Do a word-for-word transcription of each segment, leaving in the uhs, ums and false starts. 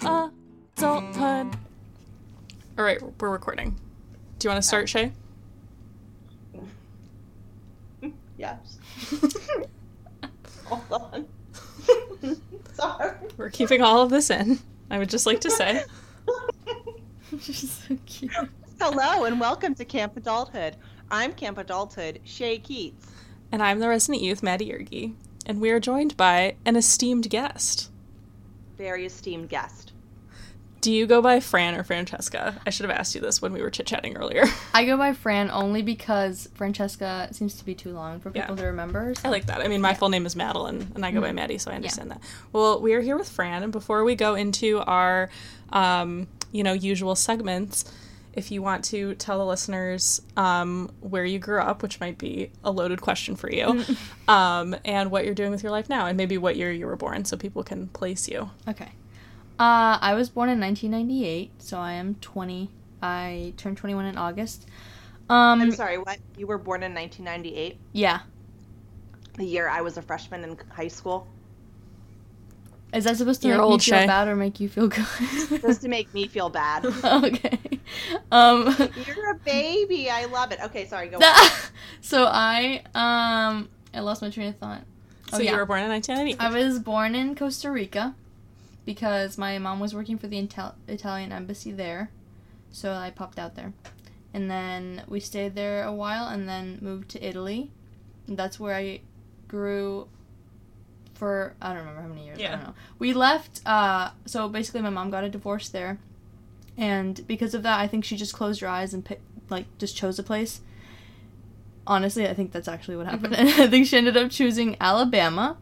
Adulthood. All right, we're recording. Do you want to start, Shay? Yes. Hold on. Sorry. We're keeping all of this in, I would just like to say. She's so cute. Hello and welcome to Camp Adulthood. I'm Camp Adulthood, Shay Keats. And I'm the resident youth, Maddie Ergy. And we are joined by an esteemed guest. Very esteemed guest. Do you go by Fran or Francesca? I should have asked you this when we were chit-chatting earlier. I go by Fran only because Francesca seems to be too long for people yeah. to remember. So. I like that. I mean, my yeah. full name is Madeline, and I go mm-hmm. by Maddie, so I understand yeah. that. Well, we are here with Fran, and before we go into our, um, you know, usual segments, if you want to tell the listeners um, where you grew up, which might be a loaded question for you, um, and what you're doing with your life now, and maybe what year you were born, so people can place you. Okay. Uh, I was born in nineteen ninety-eight, so I am twenty. I turned twenty-one in August. Um, I'm sorry, what? You were born in nineteen ninety-eight? Yeah. The year I was a freshman in high school. Is that supposed to You're make old, me feel Shay. Bad or make you feel good? It's supposed to make me feel bad. Okay. Um, You're a baby. I love it. Okay, sorry, go on. So I, um, I lost my train of thought. Oh, so yeah. You were born in nineteen ninety-eight? I was born in Costa Rica. Because my mom was working for the Ital- Italian embassy there, so I popped out there. And then we stayed there a while and then moved to Italy. And that's where I grew for, I don't remember how many years, yeah. I don't know. We left, uh, so basically my mom got a divorce there. And because of that, I think she just closed her eyes and, pick, like, just chose a place. Honestly, I think that's actually what happened. Mm-hmm. I think she ended up choosing Alabama.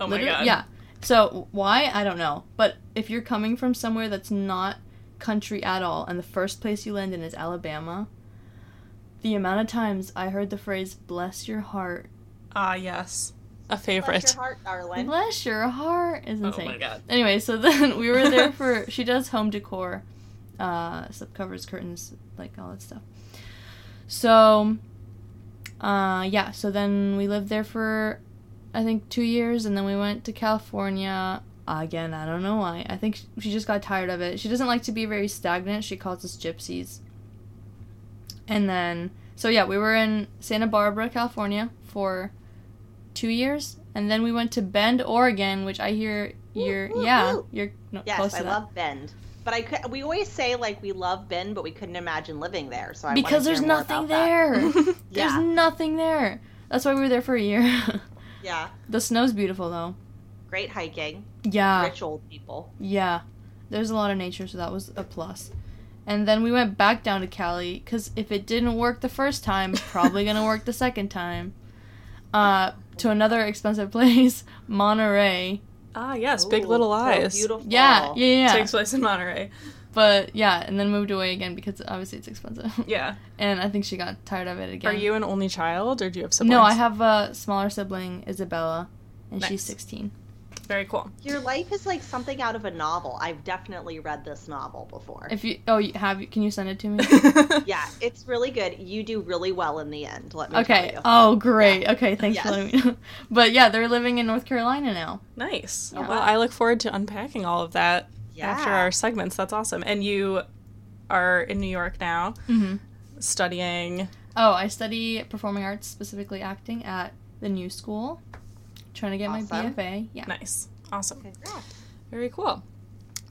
Oh, Literally, my God. Yeah. So, why? I don't know. But if you're coming from somewhere that's not country at all, and the first place you land in is Alabama, the amount of times I heard the phrase, bless your heart. Ah, uh, yes. A favorite. Bless your heart, darling. Bless your heart is insane. Oh, my God. Anyway, so then we were there for, she does home decor, uh, slipcovers, curtains, like all that stuff. So, uh, yeah. So then we lived there for... I think two years, and then we went to California. Again, I don't know why. I think she just got tired of it. She doesn't like to be very stagnant. She calls us gypsies. And then, so yeah, we were in Santa Barbara, California for two years, and then we went to Bend, Oregon, which I hear you're, ooh, ooh, yeah, ooh. you're no, yes, close to I that. Yes, I love Bend. But I could, we always say, like, we love Bend, but we couldn't imagine living there, so I Because there's nothing there. there's yeah. nothing there. That's why we were there for a year. Yeah. The snow's beautiful, though. Great hiking. Yeah. Rich old people. Yeah. There's a lot of nature, so that was a plus. And then we went back down to Cali, because if it didn't work the first time, probably going to work the second time. Uh, to another expensive place, Monterey. Ah, yes. Ooh, Big Little Lies. So beautiful. Yeah, yeah, yeah. It takes place in Monterey. But, yeah, and then moved away again because, obviously, it's expensive. Yeah. And I think she got tired of it again. Are you an only child, or do you have siblings? No, I have a smaller sibling, Isabella, and nice. She's sixteen. Very cool. Your life is like something out of a novel. I've definitely read this novel before. If you Oh, you have you? Can you send it to me? Yeah, it's really good. You do really well in the end, let me okay. tell you. Oh, great. Yeah. Okay, thanks yes. for letting me know. But, yeah, they're living in North Carolina now. Nice. Yeah. Oh, well, I look forward to unpacking all of that. Yeah. After our segments, that's awesome. And you are in New York now, mm-hmm. studying... Oh, I study performing arts, specifically acting, at the New School. Trying to get awesome. My B F A. Yeah. Nice. Awesome. Congrats. Very cool.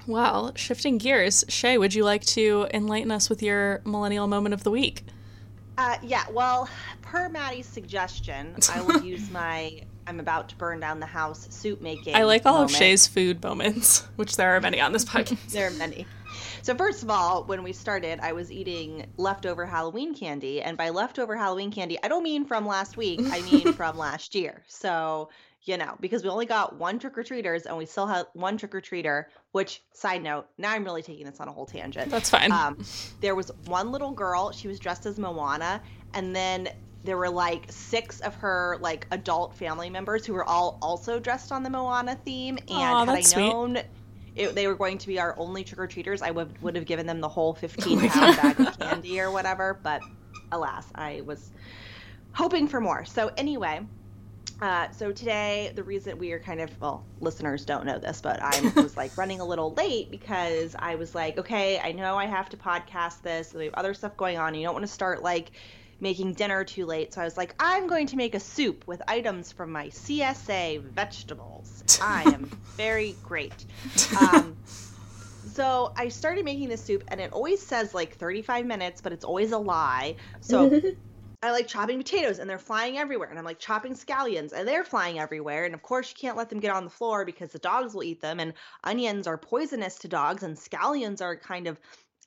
Well, shifting gears, Shay, would you like to enlighten us with your millennial moment of the week? Uh, yeah, well, per Maddie's suggestion, I will use my... I'm about to burn down the house, soup making. I like all moment. Of Shay's food moments, which there are many on this podcast. There are many. So first of all, when we started, I was eating leftover Halloween candy. And by leftover Halloween candy, I don't mean from last week. I mean from last year. So you know, because we only got one trick-or-treaters and we still had one trick-or-treater, which, side note, now I'm really taking this on a whole tangent. That's fine. Um, there was one little girl. She was dressed as Moana. And then there were, like, six of her, like, adult family members who were all also dressed on the Moana theme. And Aww, had I known it, they were going to be our only trick-or-treaters, I would, would have given them the whole fifteen-pound bag of candy or whatever. But, alas, I was hoping for more. So, anyway... Uh, so today, the reason we are kind of, well, listeners don't know this, but I was like running a little late because I was like, okay, I know I have to podcast this. So we have other stuff going on. You don't want to start like making dinner too late. So I was like, I'm going to make a soup with items from my C S A vegetables. I am very great. Um, so I started making this soup and it always says like thirty-five minutes, but it's always a lie. So I like chopping potatoes and they're flying everywhere. And I'm like chopping scallions and they're flying everywhere. And of course you can't let them get on the floor because the dogs will eat them. And onions are poisonous to dogs and scallions are kind of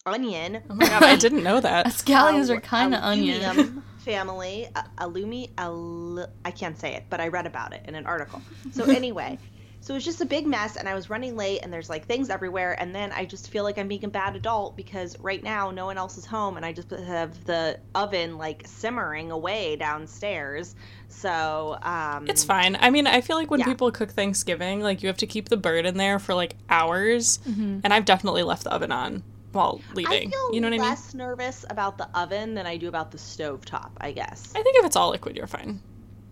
onion. Oh my God, I didn't know that. Scallions um, are kind of onion. Family, uh, alumi, al- I can't say it, but I read about it in an article. So anyway, so it was just a big mess and I was running late and there's like things everywhere. And then I just feel like I'm being a bad adult because right now no one else is home and I just have the oven like simmering away downstairs. So um, it's fine. I mean, I feel like when yeah. people cook Thanksgiving, like you have to keep the bird in there for like hours. Mm-hmm. And I've definitely left the oven on while leaving. I feel you know what less I mean? nervous about the oven than I do about the stovetop, I guess. I think if it's all liquid, you're fine.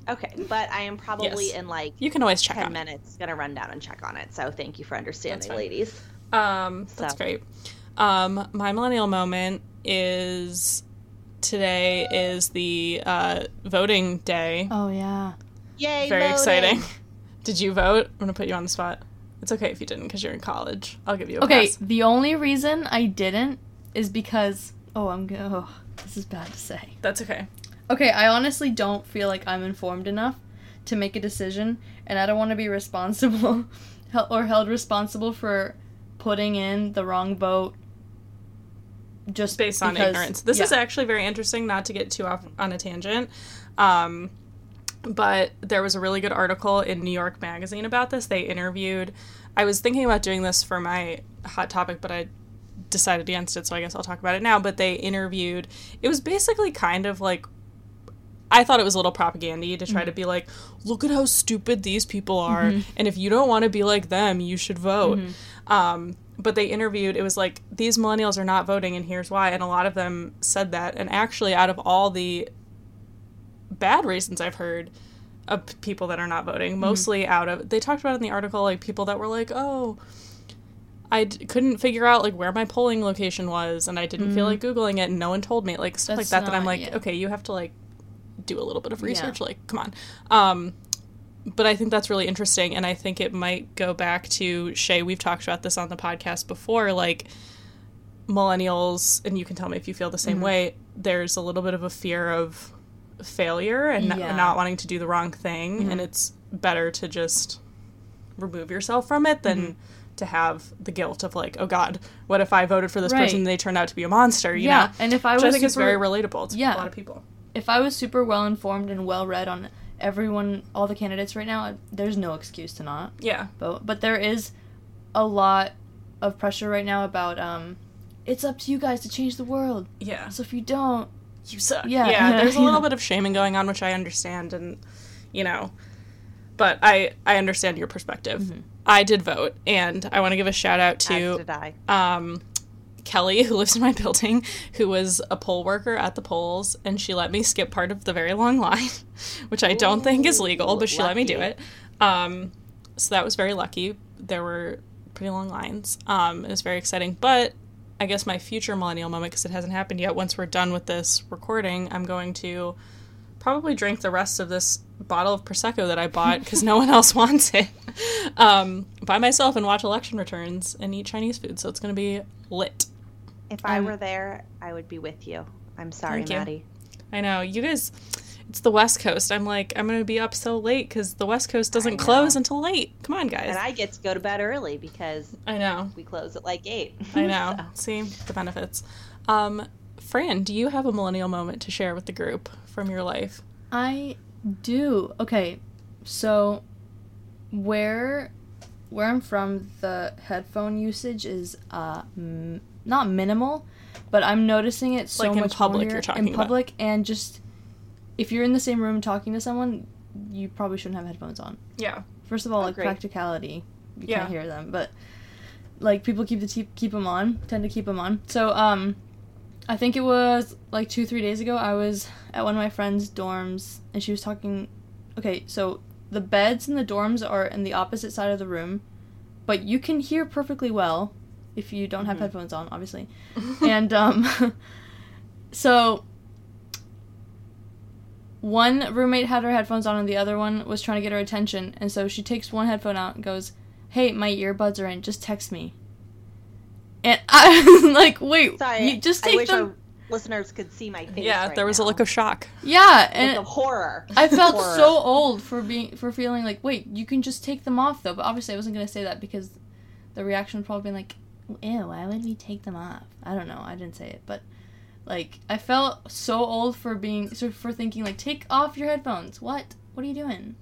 Okay, but I am probably yes. in like you can always check ten on minutes it. Gonna run down and check on it. So thank you for understanding, that's ladies. Um, so. That's great. Um, my millennial moment is today is the uh, voting day. Oh yeah, yay! Very voting. Exciting. Did you vote? I'm gonna put you on the spot. It's okay if you didn't because you're in college. I'll give you a okay. Pass. The only reason I didn't is because oh I'm gonna oh, this is bad to say. That's okay. Okay, I honestly don't feel like I'm informed enough to make a decision, and I don't want to be responsible or held responsible for putting in the wrong vote just based because, on ignorance. This yeah. is actually very interesting, not to get too off on a tangent, um, but there was a really good article in New York Magazine about this. They interviewed, I was thinking about doing this for my hot topic, but I decided against it, so I guess I'll talk about it now, but they interviewed, it was basically kind of like, I thought it was a little propaganda to try to be like, look at how stupid these people are, mm-hmm. and if you don't want to be like them, you should vote. Mm-hmm. Um, but they interviewed, it was like, these millennials are not voting, and here's why, and a lot of them said that, and actually, out of all the bad reasons I've heard of people that are not voting, mostly mm-hmm. out of, they talked about in the article, like, people that were like, oh, I d- couldn't figure out, like, where my polling location was, and I didn't mm-hmm. feel like Googling it, and no one told me, like, stuff That's like that, not, that I'm like, yeah. okay, you have to, like, do a little bit of research, yeah. like, come on. Um, but I think that's really interesting, and I think it might go back to, Shay, we've talked about this on the podcast before, like, millennials, and you can tell me if you feel the same mm-hmm. way, there's a little bit of a fear of failure and yeah. n- not wanting to do the wrong thing, mm-hmm. and it's better to just remove yourself from it than mm-hmm. to have the guilt of, like, oh, God, what if I voted for this right. person and they turned out to be a monster, you yeah. know? And if I was Which I think super... is very relatable to yeah. a lot of people. If I was super well-informed and well-read on everyone, all the candidates right now, there's no excuse to not yeah. vote. But there is a lot of pressure right now about, um, it's up to you guys to change the world. Yeah. So if you don't, you suck. Yeah, yeah there's a little bit of shaming going on, which I understand, and, you know, but I, I understand your perspective. Mm-hmm. I did vote, and I want to give a shout-out to... As did I. Um, Kelly, who lives in my building, who was a poll worker at the polls, and she let me skip part of the very long line, which I don't Ooh, think is legal, but she lucky. let me do it. Um, so that was very lucky. There were pretty long lines. Um, it was very exciting. But I guess my future millennial moment, because it hasn't happened yet, once we're done with this recording, I'm going to probably drink the rest of this bottle of Prosecco that I bought because no one else wants it um, by myself and watch election returns and eat Chinese food. So it's going to be lit. If I um, were there, I would be with you. I'm sorry, Maddie. I know. You guys, it's the West Coast. I'm like, I'm going to be up so late because the West Coast doesn't close until late. Come on, guys. And I get to go to bed early because I know we close at like eight. I know. so. See, the benefits. Um, Fran, do you have a millennial moment to share with the group from your life? I do. Okay, so where where I'm from, the headphone usage is uh m- not minimal, but I'm noticing it so like much in public, more you're talking in public about. And just if you're in the same room talking to someone, you probably shouldn't have headphones on. Yeah. First of all, like, practicality, you yeah. can't hear them, but like people keep the te- keep them on, tend to keep them on. So um, I think it was like two three days ago. I was at one of my friend's dorms, and she was talking. Okay, so the beds in the dorms are in the opposite side of the room, but you can hear perfectly well if you don't mm-hmm. have headphones on, obviously. And um, so. One roommate had her headphones on and the other one was trying to get her attention, and so she takes one headphone out and goes, "Hey, my earbuds are in, just text me." And I was like, wait, Sorry, you just take I wish them... our listeners could see my face Yeah, right there was now. A look of shock. Yeah, and... Look of horror. I felt horror. so old for being, for feeling like, wait, you can just take them off, though. But obviously I wasn't going to say that because the reaction would probably be like, ew, why would we take them off? I don't know, I didn't say it, but... Like, I felt so old for being, so for thinking, like, take off your headphones. What? What are you doing?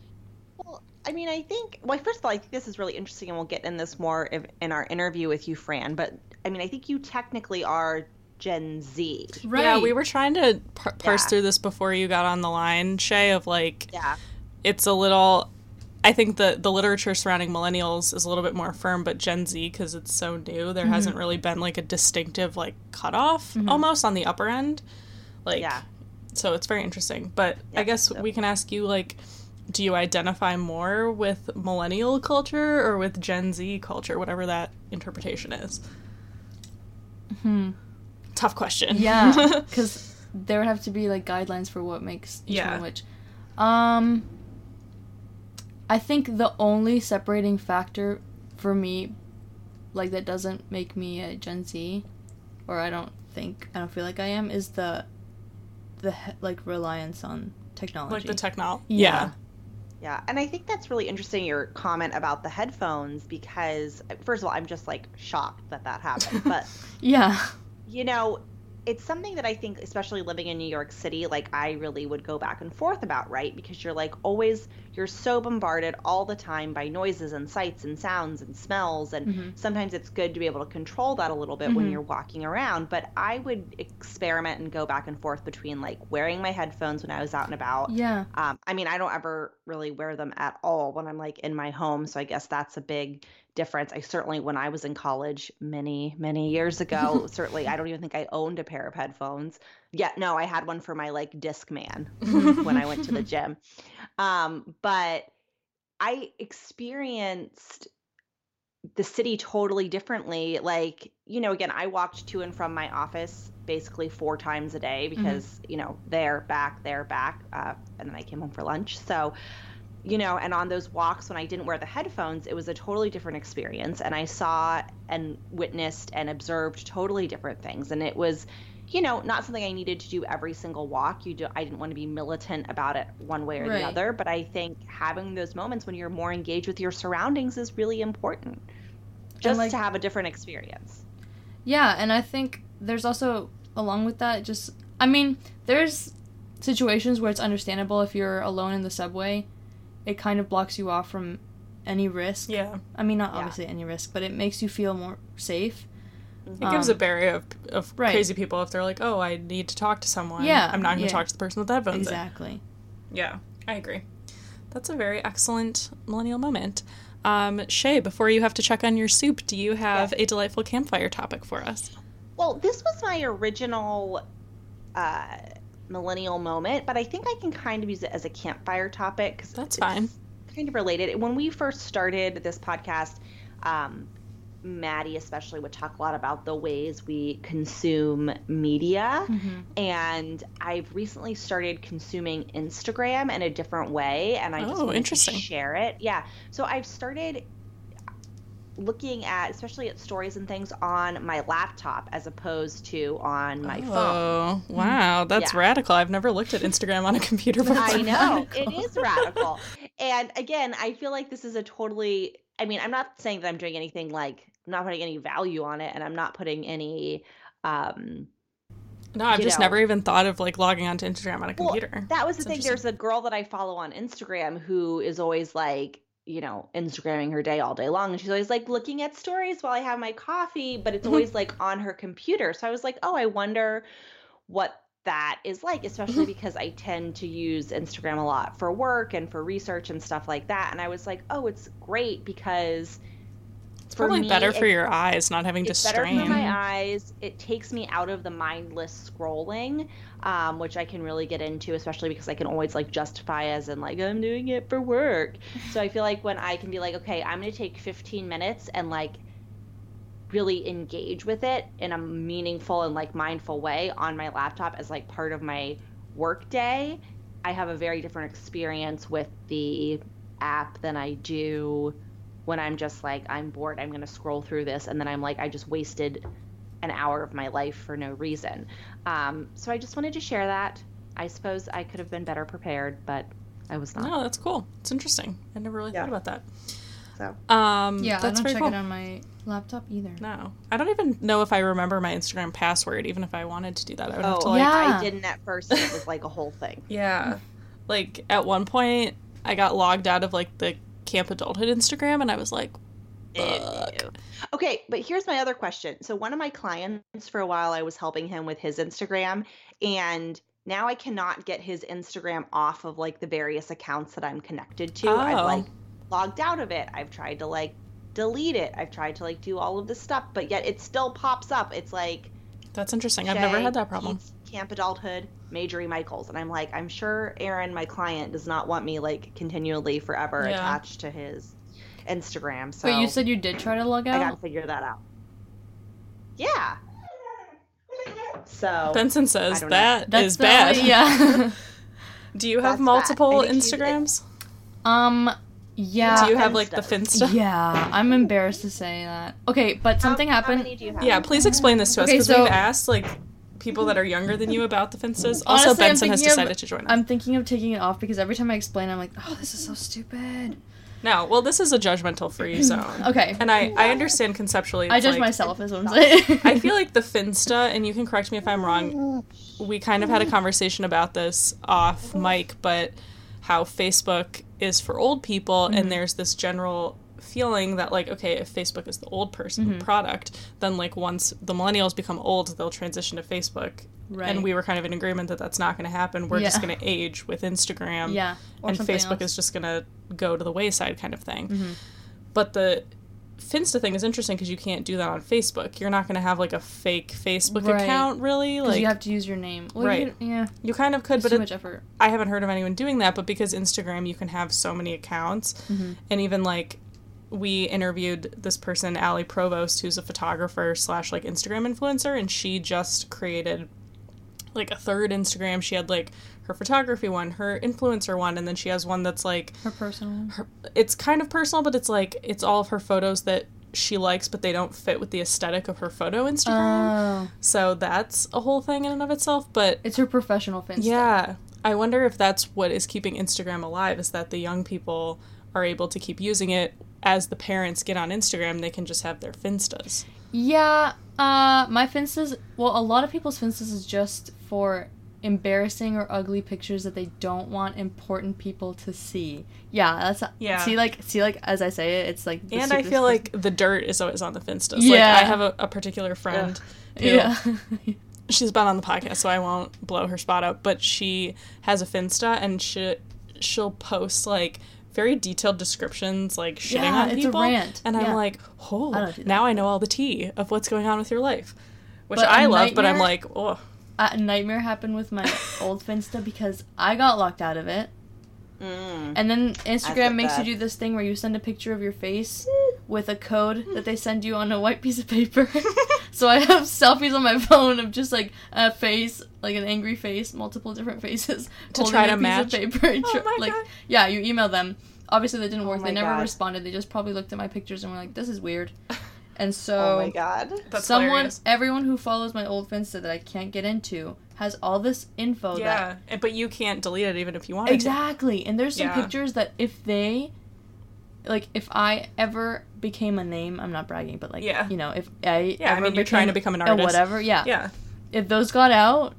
Well, I mean, I think, well, first of all, I think this is really interesting, and we'll get in this more if, in our interview with you, Fran, but, I mean, I think you technically are Gen Z. Right. Yeah, we were trying to par- parse yeah. through this before you got on the line, Shay, of, like, yeah. it's a little, I think the, the literature surrounding millennials is a little bit more firm, but Gen Z, because it's so new, there mm-hmm. hasn't really been, like, a distinctive, like, cutoff, mm-hmm. almost, on the upper end. Like, yeah. so it's very interesting. But yeah, I guess so. We can ask you, like, do you identify more with millennial culture or with Gen Z culture, whatever that interpretation is? Hmm. Tough question. Yeah, because there would have to be, like, guidelines for what makes each yeah. one which. Um... I think the only separating factor for me, like, that doesn't make me a Gen Z, or I don't think, I don't feel like I am, is the, the like, reliance on technology. Like the technology. Yeah. yeah. Yeah. And I think that's really interesting, your comment about the headphones, because, first of all, I'm just, like, shocked that that happened. But, yeah. you know, it's something that I think, especially living in New York City, like, I really would go back and forth about, right? Because you're, like, always, you're so bombarded all the time by noises and sights and sounds and smells, and mm-hmm. sometimes it's good to be able to control that a little bit mm-hmm. when you're walking around. But I would experiment and go back and forth between, like, wearing my headphones when I was out and about. Yeah. Um, I mean, I don't ever really wear them at all when I'm, like, in my home, so I guess that's a big difference. I certainly, when I was in college many, many years ago, certainly I don't even think I owned a pair of headphones. Yeah, no, I had one for my, like, Discman when I went to the gym. Um, but I experienced the city totally differently. Like, you know, again, I walked to and from my office basically four times a day because, mm-hmm. you know, there, back, there, back. Uh, and then I came home for lunch. So, you know, and on those walks when I didn't wear the headphones, it was a totally different experience. And I saw and witnessed and observed totally different things. And it was, you know, not something I needed to do every single walk. You do, I didn't want to be militant about it one way or right. the other. But I think having those moments when you're more engaged with your surroundings is really important, just like, to have a different experience. Yeah. And I think there's also, along with that, just, I mean, there's situations where it's understandable if you're alone in the subway. It kind of blocks you off from any risk. Yeah. I mean, not obviously yeah. any risk, but it makes you feel more safe. It um, gives a barrier of, of right. crazy people if they're like, oh, I need to talk to someone. Yeah. I'm not going to yeah. talk to the person with the headphones. Exactly. In. Yeah, I agree. That's a very excellent millennial moment. Um, Shay, before you have to check on your soup, do you have yeah. a delightful campfire topic for us? Well, this was my original... Uh, millennial moment, but I think I can kind of use it as a campfire topic because that's fine. Kind of related. When we first started this podcast, um, Maddie especially would talk a lot about the ways we consume media, mm-hmm. and I've recently started consuming Instagram in a different way, and I just oh, interesting. To share it. Yeah, so I've started looking at, especially at stories and things on my laptop as opposed to on my oh, phone. Oh, wow. That's yeah. radical. I've never looked at Instagram on a computer before. I know. Radical. It is radical. And again, I feel like this is a totally, I mean, I'm not saying that I'm doing anything like, I'm not putting any value on it and I'm not putting any, um, No, I've you just know. Never even thought of, like, logging onto Instagram on a computer. Well, that was the it's thing. There's a girl that I follow on Instagram who is always like, you know, Instagramming her day all day long. And she's always like looking at stories while I have my coffee, but it's always like on her computer. So I was like, oh, I wonder what that is like, especially because I tend to use Instagram a lot for work and for research and stuff like that. And I was like, oh, it's great because it's for probably me, better for it, your eyes, not having to strain. It's better for my eyes. It takes me out of the mindless scrolling, um, which I can really get into, especially because I can always like justify as in like, I'm doing it for work. So I feel like when I can be like, okay, I'm going to take fifteen minutes and like really engage with it in a meaningful and like mindful way on my laptop as like part of my work day, I have a very different experience with the app than I do when I'm just like, I'm bored, I'm going to scroll through this. And then I'm like, I just wasted an hour of my life for no reason. Um, so I just wanted to share that. I suppose I could have been better prepared, but I was not. No, that's cool. It's interesting. I never really yeah. thought about that. So um, yeah, that's I don't check cool. it on my laptop either. No. I don't even know if I remember my Instagram password, even if I wanted to do that. I would oh, have to like... yeah. I didn't at first. And it was like a whole thing. Yeah. Like at one point I got logged out of like the Camp Adulthood Instagram and I was like, fuck. Okay, but here's my other question. So one of my clients, for a while I was helping him with his Instagram, and now I cannot get his Instagram off of like the various accounts that I'm connected to. Oh. I've like logged out of it. I've tried to like delete it. I've tried to like do all of this stuff, but yet it still pops up. It's like, that's interesting. I've Shay never had that problem. Keats, Camp Adulthood, Majorie Michaels. And I'm like, I'm sure Aaron, my client, does not want me like continually forever yeah. attached to his Instagram. So, wait, you said you did try to log out? I gotta figure that out. Yeah. So Benson says that that's is bad. Yeah. Do you have that's multiple Instagrams? Um. Yeah. Do you have, like, the Finsta? Yeah. I'm embarrassed to say that. Okay, but something how, happened. How many do you have? Yeah, please explain this to us, because okay, so... we've asked, like, people that are younger than you about the Finstas. Also, honestly, Benson has decided of, to join us. I'm thinking of taking it off, because every time I explain, I'm like, oh, this is so stupid. No, well, this is a judgmental-free zone. Okay. And I, I understand conceptually. I judge like, myself, is what I'm saying. I feel like the Finsta, and you can correct me if I'm wrong, we kind of had a conversation about this off mic, but how Facebook is for old people, mm-hmm. and there's this general feeling that, like, okay, if Facebook is the old person mm-hmm. product, then, like, once the millennials become old, they'll transition to Facebook. Right. And we were kind of in agreement that that's not going to happen. We're yeah. just going to age with Instagram. Yeah. Or and Facebook else. Is just going to go to the wayside kind of thing. Mm-hmm. But the Finsta thing is interesting because you can't do that on Facebook. You're not going to have, like, a fake Facebook right. account, really. Like you have to use your name. Well, right. You, yeah. You kind of could, it's but too it, much effort. I haven't heard of anyone doing that, but because Instagram, you can have so many accounts. Mm-hmm. And even, like, we interviewed this person, Allie Provost, who's a photographer slash, like, Instagram influencer, and she just created, like, a third Instagram. She had, like, her photography one, her influencer one, and then she has one that's, like... Her personal her, it's kind of personal, but it's, like, it's all of her photos that she likes, but they don't fit with the aesthetic of her photo Instagram. Oh. So that's a whole thing in and of itself, but... It's her professional Finsta. Yeah. I wonder if that's what is keeping Instagram alive, is that the young people are able to keep using it. As the parents get on Instagram, they can just have their Finstas. Yeah, uh, my Finstas... Well, a lot of people's Finstas is just for embarrassing or ugly pictures that they don't want important people to see. Yeah, that's... Yeah. See, like, see, like as I say it, it's, like... And I feel like the dirt is always on the Finstas. Yeah. Like, I have a, a particular friend Ugh. who... Yeah. She's been on the podcast, so I won't blow her spot up, but she has a Finsta, and she, she'll post, like... very detailed descriptions, like, shitting yeah, on people. Yeah, it's a rant. And yeah. I'm like, oh, I now I know all the tea of what's going on with your life. Which but I love, but I'm like, oh. A nightmare happened with my old Finsta because I got locked out of it. Mm, and then Instagram makes that. You do this thing where you send a picture of your face with a code that they send you on a white piece of paper. So I have selfies on my phone of just, like, a face, like an angry face, multiple different faces. To try to match? Holding a piece of paper. And tr- oh my like, God. Yeah, you email them. Obviously, that didn't work. Oh they never God. Responded. They just probably looked at my pictures and were like, this is weird. And so... Oh my God. That's someone, hilarious. Everyone who follows my old Finsta that I can't get into has all this info yeah, that... Yeah, but you can't delete it even if you want exactly. to. Exactly. And there's some yeah. pictures that if they... Like, if I ever became a name, I'm not bragging, but, like, yeah. you know, if I yeah, ever I mean, you're became, trying to become an artist. Or whatever, yeah. yeah. If those got out,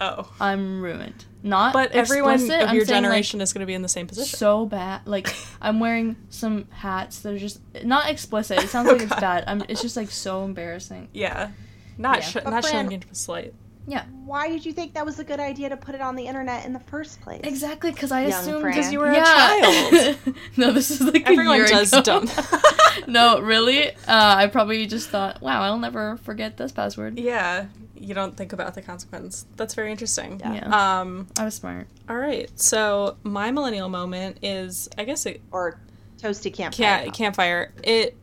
Oh. I'm ruined. Not But everyone explicit, of your I'm generation saying, like, is going to be in the same position. So bad. Like, I'm wearing some hats that are just... Not explicit. It sounds oh, like God. It's bad. I'm, it's just, like, so embarrassing. Yeah. Not, yeah. Sh- not showing into the slight. Yeah. Why did you think that was a good idea to put it on the internet in the first place? Exactly, because I Young assumed... Because you were yeah. a child. No, this is, like, Everyone a year does ago. Dumb. No, really? Uh, I probably just thought, wow, I'll never forget this password. Yeah. You don't think about the consequence. That's very interesting. Yeah. yeah. Um, I was smart. All right. So my millennial moment is, I guess it... Or toasty campfire. Yeah, campfire. It,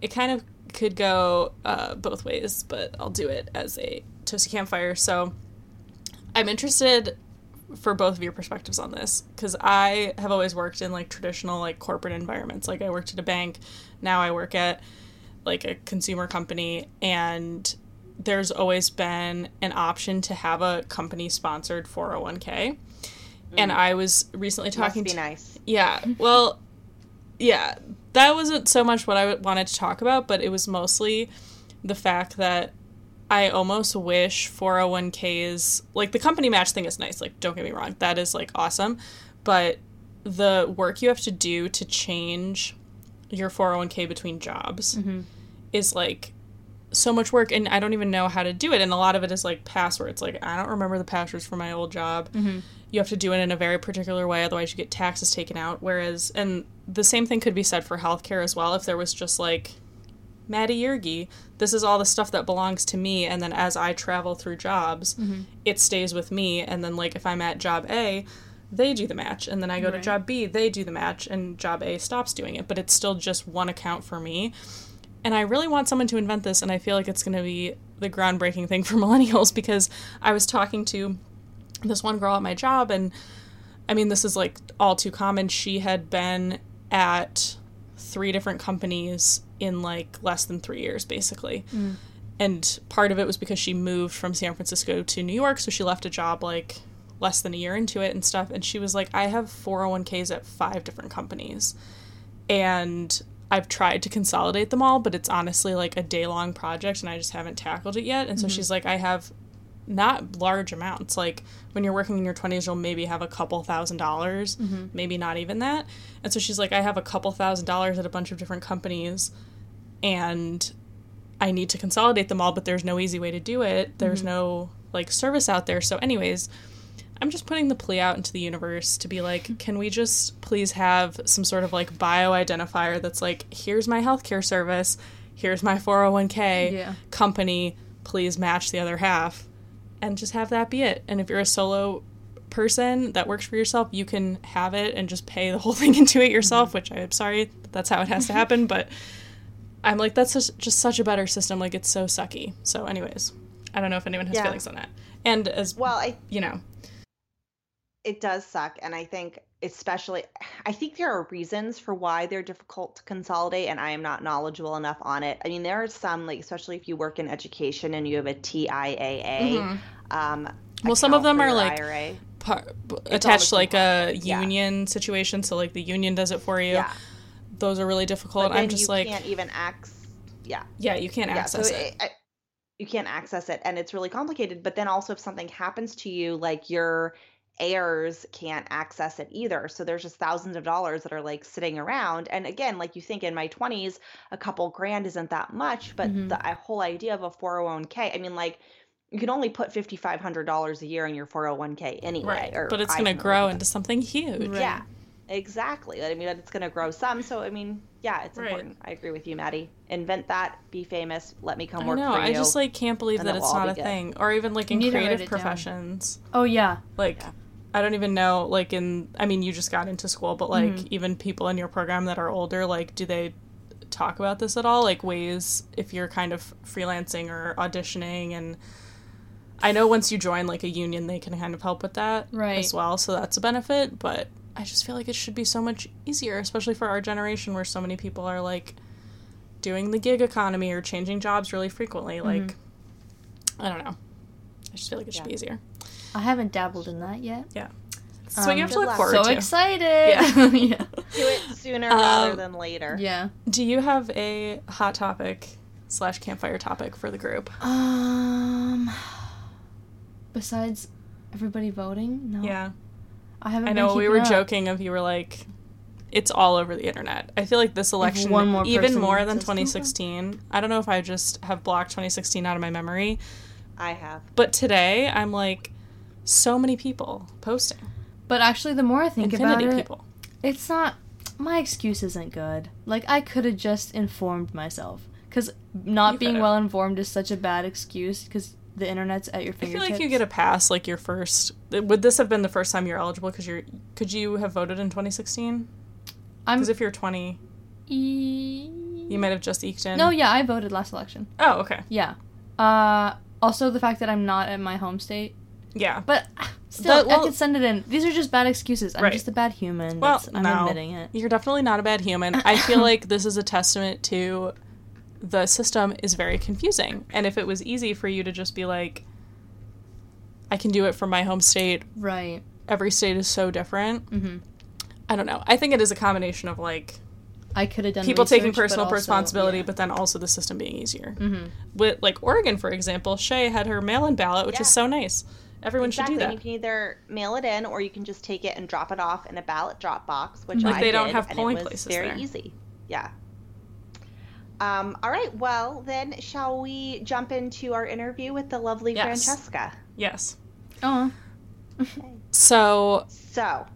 it kind of could go uh, both ways, but I'll do it as a toasty campfire. So I'm interested for both of your perspectives on this, because I have always worked in, like, traditional, like, corporate environments. Like, I worked at a bank. Now I work at, like, a consumer company, and there's always been an option to have a company-sponsored four oh one k. Mm. And I was recently talking Must be to... nice. Yeah. Well, yeah. That wasn't so much what I wanted to talk about, but it was mostly the fact that I almost wish four oh one k's, like, the company match thing is nice, like, don't get me wrong, that is, like, awesome, but the work you have to do to change your four oh one k between jobs mm-hmm. is, like, so much work, and I don't even know how to do it, and a lot of it is, like, passwords, like, I don't remember the passwords for my old job, mm-hmm. you have to do it in a very particular way, otherwise you get taxes taken out, whereas, and the same thing could be said for healthcare as well, if there was just, like, Maddie Ergy, this is all the stuff that belongs to me, and then as I travel through jobs, mm-hmm. it stays with me, and then, like, if I'm at job A, they do the match, and then I go right. to job B, they do the match, and job A stops doing it, but it's still just one account for me, and I really want someone to invent this, and I feel like it's going to be the groundbreaking thing for millennials, because I was talking to this one girl at my job, and, I mean, this is, like, all too common, she had been at three different companies in, like, less than three years, basically. Mm. And part of it was because she moved from San Francisco to New York, so she left a job, like, less than a year into it and stuff. And she was like, I have four oh one k's at five different companies. And I've tried to consolidate them all, but it's honestly, like, a day-long project, and I just haven't tackled it yet. And so mm-hmm. she's like, I have not large amounts. Like, when you're working in your twenties, you'll maybe have a couple thousand dollars, mm-hmm. maybe not even that. And so she's like, I have a couple thousand dollars at a bunch of different companies, and I need to consolidate them all, but there's no easy way to do it. There's mm-hmm. no, like, service out there. So anyways, I'm just putting the plea out into the universe to be like, can we just please have some sort of, like, bio-identifier that's like, here's my healthcare service, here's my four oh one k yeah. company, please match the other half, and just have that be it. And if you're a solo person that works for yourself, you can have it and just pay the whole thing into it yourself, mm-hmm. which I'm sorry, that's how it has to happen, but... I'm like, that's just, just such a better system. Like, it's so sucky. So anyways, I don't know if anyone has yeah. feelings on that. And as well, I, you know, it does suck. And I think especially, I think there are reasons for why they're difficult to consolidate, and I am not knowledgeable enough on it. I mean, there are some, like, especially if you work in education and you have a T I A A. Mm-hmm. Um, well, some of them are like par- attached to, like, a union yeah. situation. So, like, the union does it for you. Yeah. Those are really difficult. I'm just you like you can't even access. Yeah. Yeah, you can't access yeah, so it. it I, you can't access it, and it's really complicated. But then also, if something happens to you, like, your heirs can't access it either. So there's just thousands of dollars that are, like, sitting around. And again, like, you think in my twenties, a couple grand isn't that much, but mm-hmm. the whole idea of a four oh one k. I mean, like, you can only put five thousand five hundred dollars a year in your four oh one k anyway. Right. Or but it's going to grow into something huge. Right. Yeah. Exactly. I mean, it's going to grow some. So, I mean, yeah, it's right. important. I agree with you, Maddie. Invent that. Be famous. Let me come I work know, for you. I just, like, can't believe and that it's not a good. thing. Or even, like, in creative professions. Down. Oh, yeah. Like, yeah. I don't even know, like, in, I mean, you just got into school, but, like, mm-hmm. even people in your program that are older, like, do they talk about this at all? Like, ways if you're kind of freelancing or auditioning, and I know once you join, like, a union, they can kind of help with that right. as well. So that's a benefit, but... I just feel like it should be so much easier, especially for our generation where so many people are, like, doing the gig economy or changing jobs really frequently. Like, mm-hmm. I don't know. I just feel like it yeah. should be easier. I haven't dabbled in that yet. Yeah. So um, you have to look forward so to. So excited. Yeah. yeah. Do it sooner um, rather than later. Yeah. Do you have a hot topic slash campfire topic for the group? Um, besides Everybody voting? No. Yeah. I haven't. I know we were up. joking of you were like, it's all over the internet. I feel like this election, one more even more than twenty sixteen. I don't know if I just have blocked twenty sixteen out of my memory. I have. But today, I'm like, so many people posting. But actually, the more I think Infinity about it, people. it's not, my excuse isn't good. Like, I could have just informed myself. Because not you being well informed is such a bad excuse, because the internet's at your fingertips. I feel like you get a pass, like, your first... Would this have been the first time you're eligible? Because you're... Could you have voted in twenty sixteen? Because if you're twenty, e- you might have just eked in. No, yeah, I voted last election. Oh, okay. Yeah. Uh, also, the fact that I'm not in my home state. Yeah. But still, but, well, I could send it in. These are just bad excuses. I'm right. just a bad human. Well, That's, I'm no, admitting it. You're definitely not a bad human. I feel like this is a testament to... The system is very confusing. And if it was easy for you to just be like, I can do it from my home state. Right. Every state is so different. Mm-hmm. I don't know. I think it is a combination of, like, I could have done people research, taking personal also, responsibility, yeah. but then also the system being easier. Mm-hmm. With, like, Oregon, for example, Shay had her mail-in ballot, which yeah. is so nice. Everyone exactly. should do that. You can either mail it in, or you can just take it and drop it off in a ballot drop box, which like I they did, don't have polling and it was places very there. easy. Yeah. Um, all right, well, then shall we jump into our interview with the lovely yes. Francesca? Yes. Oh. Okay. So, so,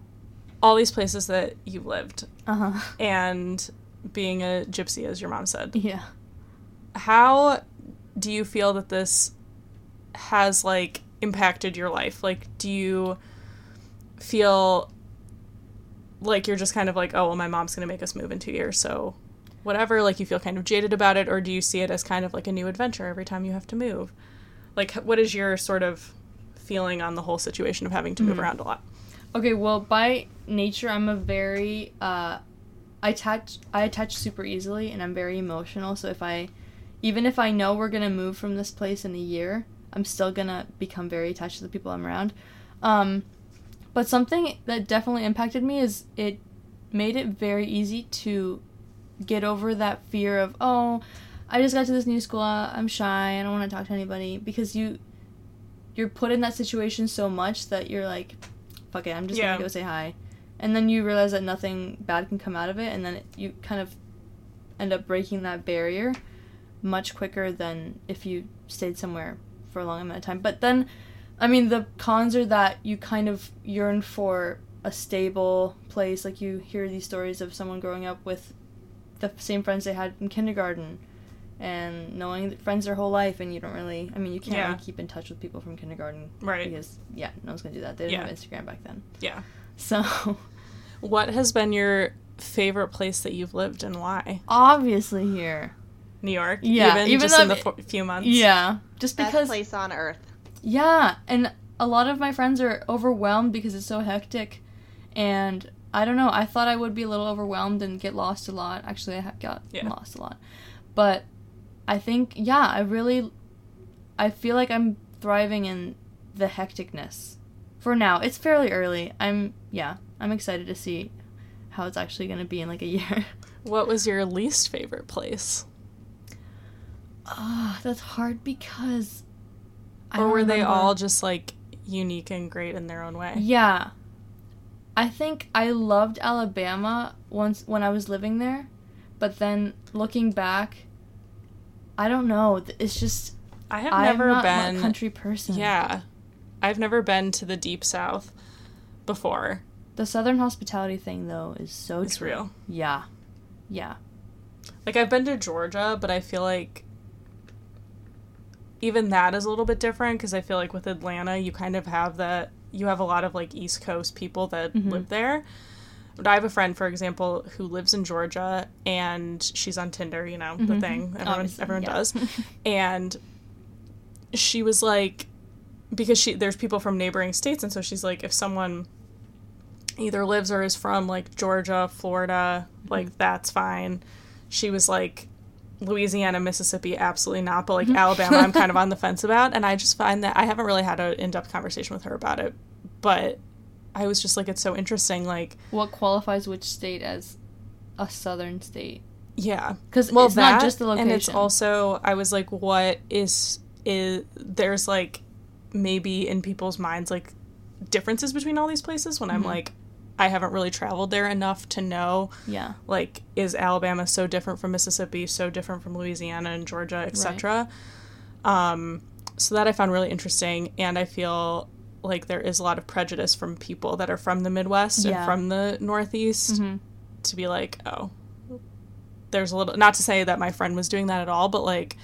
all these places that you lived uh-huh. and being a gypsy, as your mom said. Yeah. How do you feel that this has, like, impacted your life? Like, do you feel like you're just kind of like, oh, well, my mom's going to make us move in two years, so... whatever, like, you feel kind of jaded about it, or do you see it as kind of like a new adventure every time you have to move? Like, what is your sort of feeling on the whole situation of having to move mm-hmm. around a lot? Okay, well, by nature, I'm a very, uh, I attach, I attach super easily, and I'm very emotional, so if I, even if I know we're gonna move from this place in a year, I'm still gonna become very attached to the people I'm around. Um, but something that definitely impacted me is it made it very easy to get over that fear of, oh, I just got to this new school, I'm shy, I don't want to talk to anybody, because you, you're put in that situation so much that you're like, fuck it, I'm just yeah. gonna go say hi, and then you realize that nothing bad can come out of it, and then it, you kind of end up breaking that barrier much quicker than if you stayed somewhere for a long amount of time. But then, I mean, the cons are that you kind of yearn for a stable place, like, you hear these stories of someone growing up with the same friends they had in kindergarten, and knowing that friends their whole life, and you don't really, I mean, you can't yeah. really keep in touch with people from kindergarten. Right. Because, yeah, no one's going to do that. They didn't yeah. have Instagram back then. Yeah. So. What has been your favorite place that you've lived, and why? Obviously here. New York? Yeah. Even, even just in the f- few months? Yeah. Just because. Best place on earth. Yeah. And a lot of my friends are overwhelmed because it's so hectic, and I don't know, I thought I would be a little overwhelmed and get lost a lot. Actually, I have got yeah. lost a lot. But I think, yeah, I really, I feel like I'm thriving in the hecticness. For now, it's fairly early. I'm, yeah, I'm excited to see how it's actually going to be in like a year. What was your least favorite place? Oh, that's hard because I Or were remember. they all just like unique and great in their own way? Yeah. I think I loved Alabama once when I was living there, but then looking back, I don't know. It's just I have never I'm not been a country person. Yeah, I've never been to the Deep South before. The Southern hospitality thing, though, is so it's true. real. Yeah, yeah. Like, I've been to Georgia, but I feel like even that is a little bit different, because I feel like with Atlanta, you kind of have that. You have a lot of, like, East Coast people that mm-hmm. live there. But I have a friend, for example, who lives in Georgia, and she's on Tinder, you know, mm-hmm. the thing. Everyone Obviously, everyone yeah. does. And she was, like, because she there's people from neighboring states, and so she's, like, if someone either lives or is from, like, Georgia, Florida, mm-hmm. like, that's fine. She was, like, Louisiana, Mississippi, absolutely not, but, like, Alabama, I'm kind of on the fence about, and I just find that I haven't really had an in-depth conversation with her about it, but I was just, like, it's so interesting, like... What qualifies which state as a southern state? Yeah. Because well, it's that, not just the location. And it's also, I was, like, what is, is... There's, like, maybe in people's minds, like, differences between all these places when mm-hmm. I'm like, I haven't really traveled there enough to know. Yeah. Like, is Alabama so different from Mississippi, so different from Louisiana and Georgia, et cetera. Right. Um, so that I found really interesting, and I feel like there is a lot of prejudice from people that are from the Midwest yeah. and from the Northeast mm-hmm. to be like, oh, there's a little. Not to say that my friend was doing that at all, but like,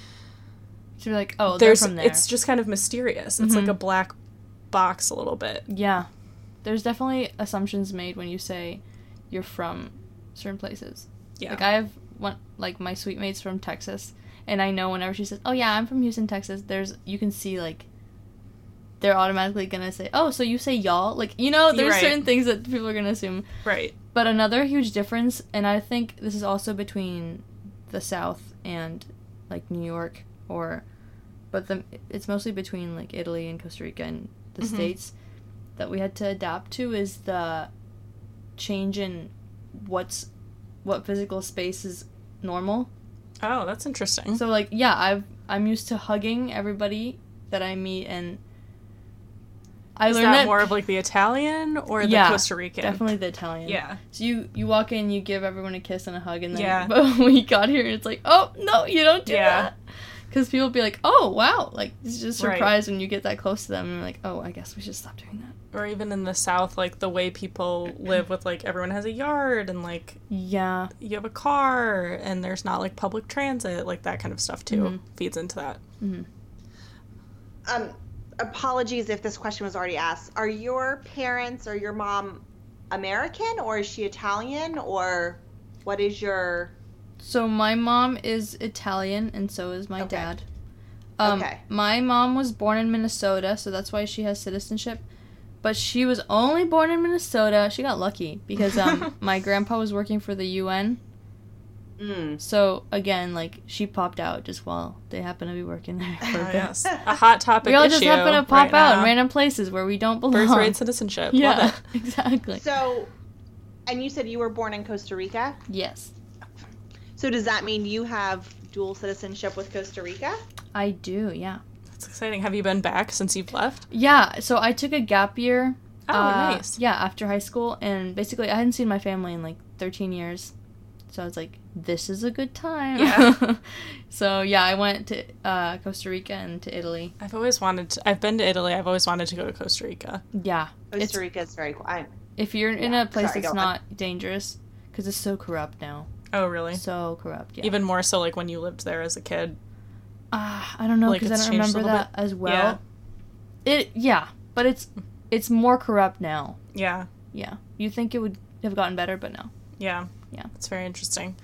to be like, oh, there's. They're from there. It's just kind of mysterious. Mm-hmm. It's like a black box a little bit. Yeah. There's definitely assumptions made when you say you're from certain places. Yeah. Like, I have, one, like, my sweet mate's from Texas, and I know whenever she says, oh, yeah, I'm from Houston, Texas, there's, you can see, like, they're automatically gonna say, oh, so you say y'all? Like, you know, there's right. certain things that people are gonna assume. Right. But another huge difference, and I think this is also between the South and, like, New York, or, but the, it's mostly between, like, Italy and Costa Rica and the mm-hmm. States, that we had to adapt to is the change in what's what physical space is normal. Oh, that's interesting. So, like, yeah, I've I'm used to hugging everybody that I meet, and I is learned that, that more of like the Italian or the yeah, Costa Rican. Definitely the Italian. Yeah. So you you walk in, you give everyone a kiss and a hug, and then yeah. but when you got here, it's like, oh no, you don't do yeah. that. Because people be like, oh, wow, like, it's just surprised right. when you get that close to them, and you're like, oh, I guess we should stop doing that. Or even in the South, like, the way people live with, like, everyone has a yard, and, like, yeah, you have a car, and there's not, like, public transit, like, that kind of stuff, too, mm-hmm. feeds into that. Mm-hmm. Um, apologies if this question was already asked. Are your parents or your mom American, or is she Italian, or what is your... So my mom is Italian, and so is my okay. dad. Um, okay. My mom was born in Minnesota, so that's why she has citizenship. But she was only born in Minnesota. She got lucky, because um, my grandpa was working for the U N. Mm. So, again, like, she popped out just while they happened to be working there. For oh, yes. A hot topic issue. We all just happen to pop right out now. In random places where we don't belong. Birthright citizenship. Yeah, love it. Exactly. So, and you said you were born in Costa Rica? Yes. So does that mean you have dual citizenship with Costa Rica? I do, yeah. That's exciting. Have you been back since you've left? Yeah, so I took a gap year. Oh, uh, nice. Yeah, after high school, and basically I hadn't seen my family in like thirteen years, so I was like, this is a good time. Yeah. So yeah, I went to uh, Costa Rica and to Italy. I've always wanted to, I've been to Italy, I've always wanted to go to Costa Rica. Yeah. Costa Rica is very cool. I'm, if you're yeah, in a place sorry, that's not on. Dangerous, because it's so corrupt now. Oh, really? So corrupt, yeah. Even more so, like, when you lived there as a kid. Uh, I don't know, because like, I don't remember that bit. As well. Yeah. It, yeah, but it's it's more corrupt now. Yeah. Yeah. You think it would have gotten better, but no. Yeah. Yeah. It's very interesting.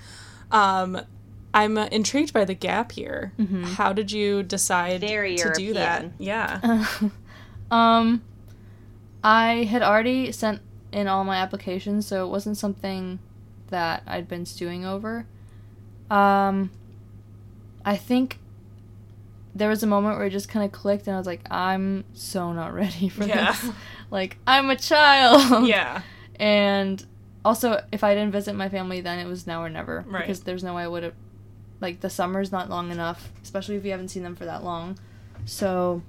Um, I'm uh, intrigued by the gap year. Mm-hmm. How did you decide very to European. Do that? Yeah. um, I had already sent in all my applications, so it wasn't something... that I'd been stewing over. Um, I think there was a moment where it just kind of clicked, and I was like, I'm so not ready for yeah. this. Like, I'm a child! Yeah. And also, if I didn't visit my family then, it was now or never. Right. Because there's no way I would have... Like, the summer's not long enough, especially if you haven't seen them for that long. So,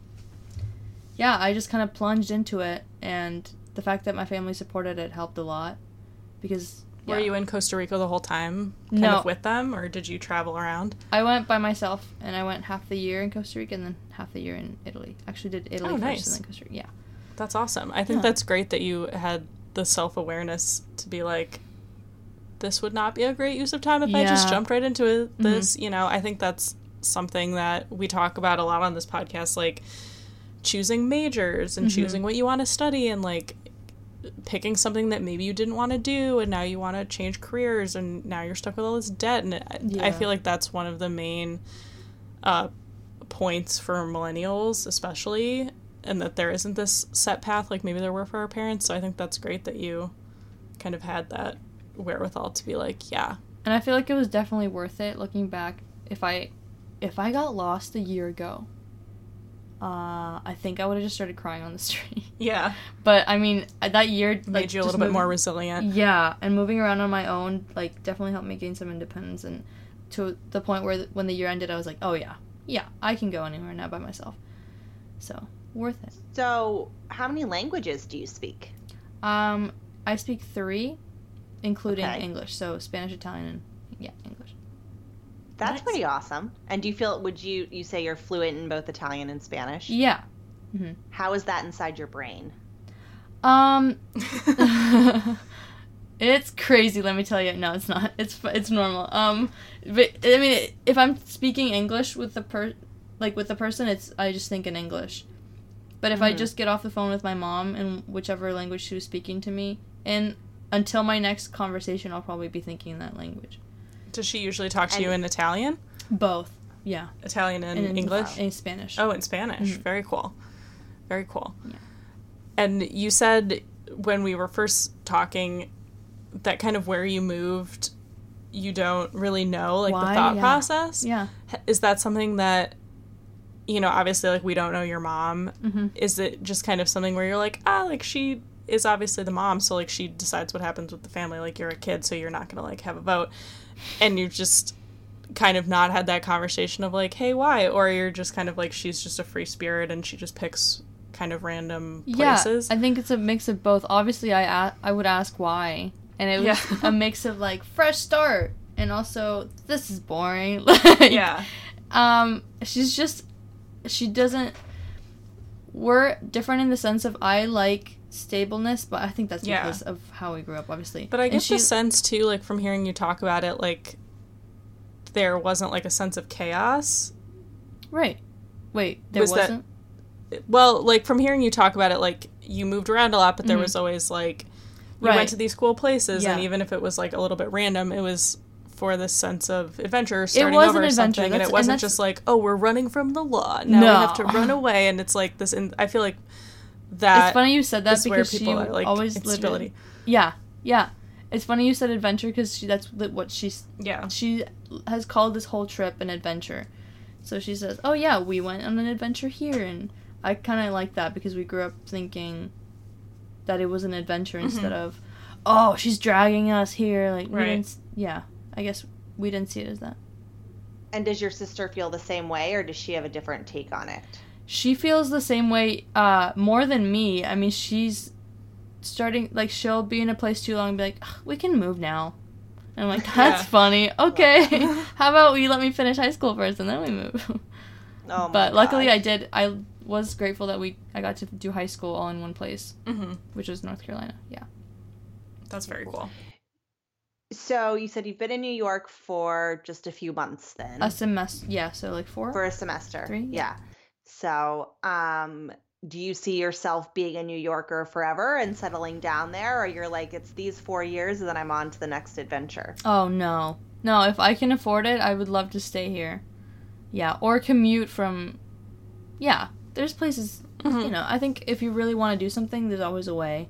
yeah, I just kind of plunged into it, and the fact that my family supported it helped a lot. Because... Yeah. Were you in Costa Rica the whole time, kind no. of with them, or did you travel around? I went by myself, and I went half the year in Costa Rica and then half the year in Italy. Actually did Italy oh, first nice. And then Costa Rica. Yeah. That's awesome. I think yeah. that's great that you had the self-awareness to be like, this would not be a great use of time if yeah. I just jumped right into this. Mm-hmm. You know, I think that's something that we talk about a lot on this podcast, like choosing majors and mm-hmm. choosing what you want to study and like... picking something that maybe you didn't want to do and now you want to change careers and now you're stuck with all this debt and yeah. I feel like that's one of the main uh, points for millennials especially, and that there isn't this set path like maybe there were for our parents. So I think that's great that you kind of had that wherewithal to be like, yeah. And I feel like it was definitely worth it looking back. If I if I got lost a year ago, Uh, I think I would have just started crying on the street. Yeah. But, I mean, that year... Like, made you a little bit moving, more resilient. Yeah, and moving around on my own, like, definitely helped me gain some independence, and to the point where th- when the year ended, I was like, oh, yeah, yeah, I can go anywhere now by myself. So, worth it. So how many languages do you speak? Um, I speak three, including okay. English. So Spanish, Italian, and yeah, English. That's nice. Pretty awesome. And do you feel, would you, you say you're fluent in both Italian and Spanish? Yeah. Mm-hmm. How is that inside your brain? Um, it's crazy, let me tell you. No, it's not. It's it's normal. Um, but, I mean, if I'm speaking English with the per, like with the person, it's, I just think in English. But if mm-hmm. I just get off the phone with my mom in whichever language she was speaking to me, and until my next conversation, I'll probably be thinking that language. Does she usually talk to and you in Italian? Both, yeah. Italian and, and in English? In Spanish. Oh, in Spanish. Mm-hmm. Very cool. Very cool. Yeah. And you said when we were first talking that kind of where you moved, you don't really know, like, why? The thought yeah. process. Yeah. Is that something that, you know, obviously, like, we don't know your mom. Mm-hmm. Is it just kind of something where you're like, ah, like, she is obviously the mom, so, like, she decides what happens with the family. Like, you're a kid, so you're not going to, like, have a vote. And you've just kind of not had that conversation of, like, hey, why? Or you're just kind of like, she's just a free spirit and she just picks kind of random places. Yeah, I think it's a mix of both. Obviously, I, a- I would ask why. And it was yeah. a mix of, like, fresh start and also, this is boring. Like, yeah. Um, she's just, she doesn't, we're different in the sense of I like stableness, but I think that's because yeah. of how we grew up, obviously. But I get she, the sense, too, like, from hearing you talk about it, like, there wasn't, like, a sense of chaos. Right. Wait, there was wasn't? That, well, like, from hearing you talk about it, like, you moved around a lot, but there mm-hmm. was always, like, you right. went to these cool places, yeah. and even if it was, like, a little bit random, it was for this sense of adventure, starting over or something, that's, and it wasn't and just like, oh, we're running from the law, now no. we have to run away, and it's like this, and I feel like that... It's funny you said that, because she are, like, always lived Yeah, yeah. It's funny you said adventure, because that's what she's... Yeah. She has called this whole trip an adventure. So she says, oh, yeah, we went on an adventure here, and I kind of like that, because we grew up thinking that it was an adventure mm-hmm. instead of, oh, she's dragging us here. Like, right. we didn't, yeah, I guess we didn't see it as that. And does your sister feel the same way, or does she have a different take on it? She feels the same way, uh, more than me. I mean, she's starting, like, she'll be in a place too long and be like, we can move now. And I'm like, that's yeah. funny. Okay. How about you let me finish high school first and then we move? Oh, my But luckily gosh. I did, I... was grateful that we I got to do high school all in one place, mm-hmm. which is North Carolina. Yeah. That's very cool. So you said you've been in New York for just a few months then. A semester. Yeah, so like four? For a semester. Three? Yeah. So um, do you see yourself being a New Yorker forever and settling down there? Or you're like, it's these four years and then I'm on to the next adventure? Oh, no. No, if I can afford it, I would love to stay here. Yeah, or commute from... Yeah. There's places, mm-hmm. you know, I think if you really want to do something, there's always a way.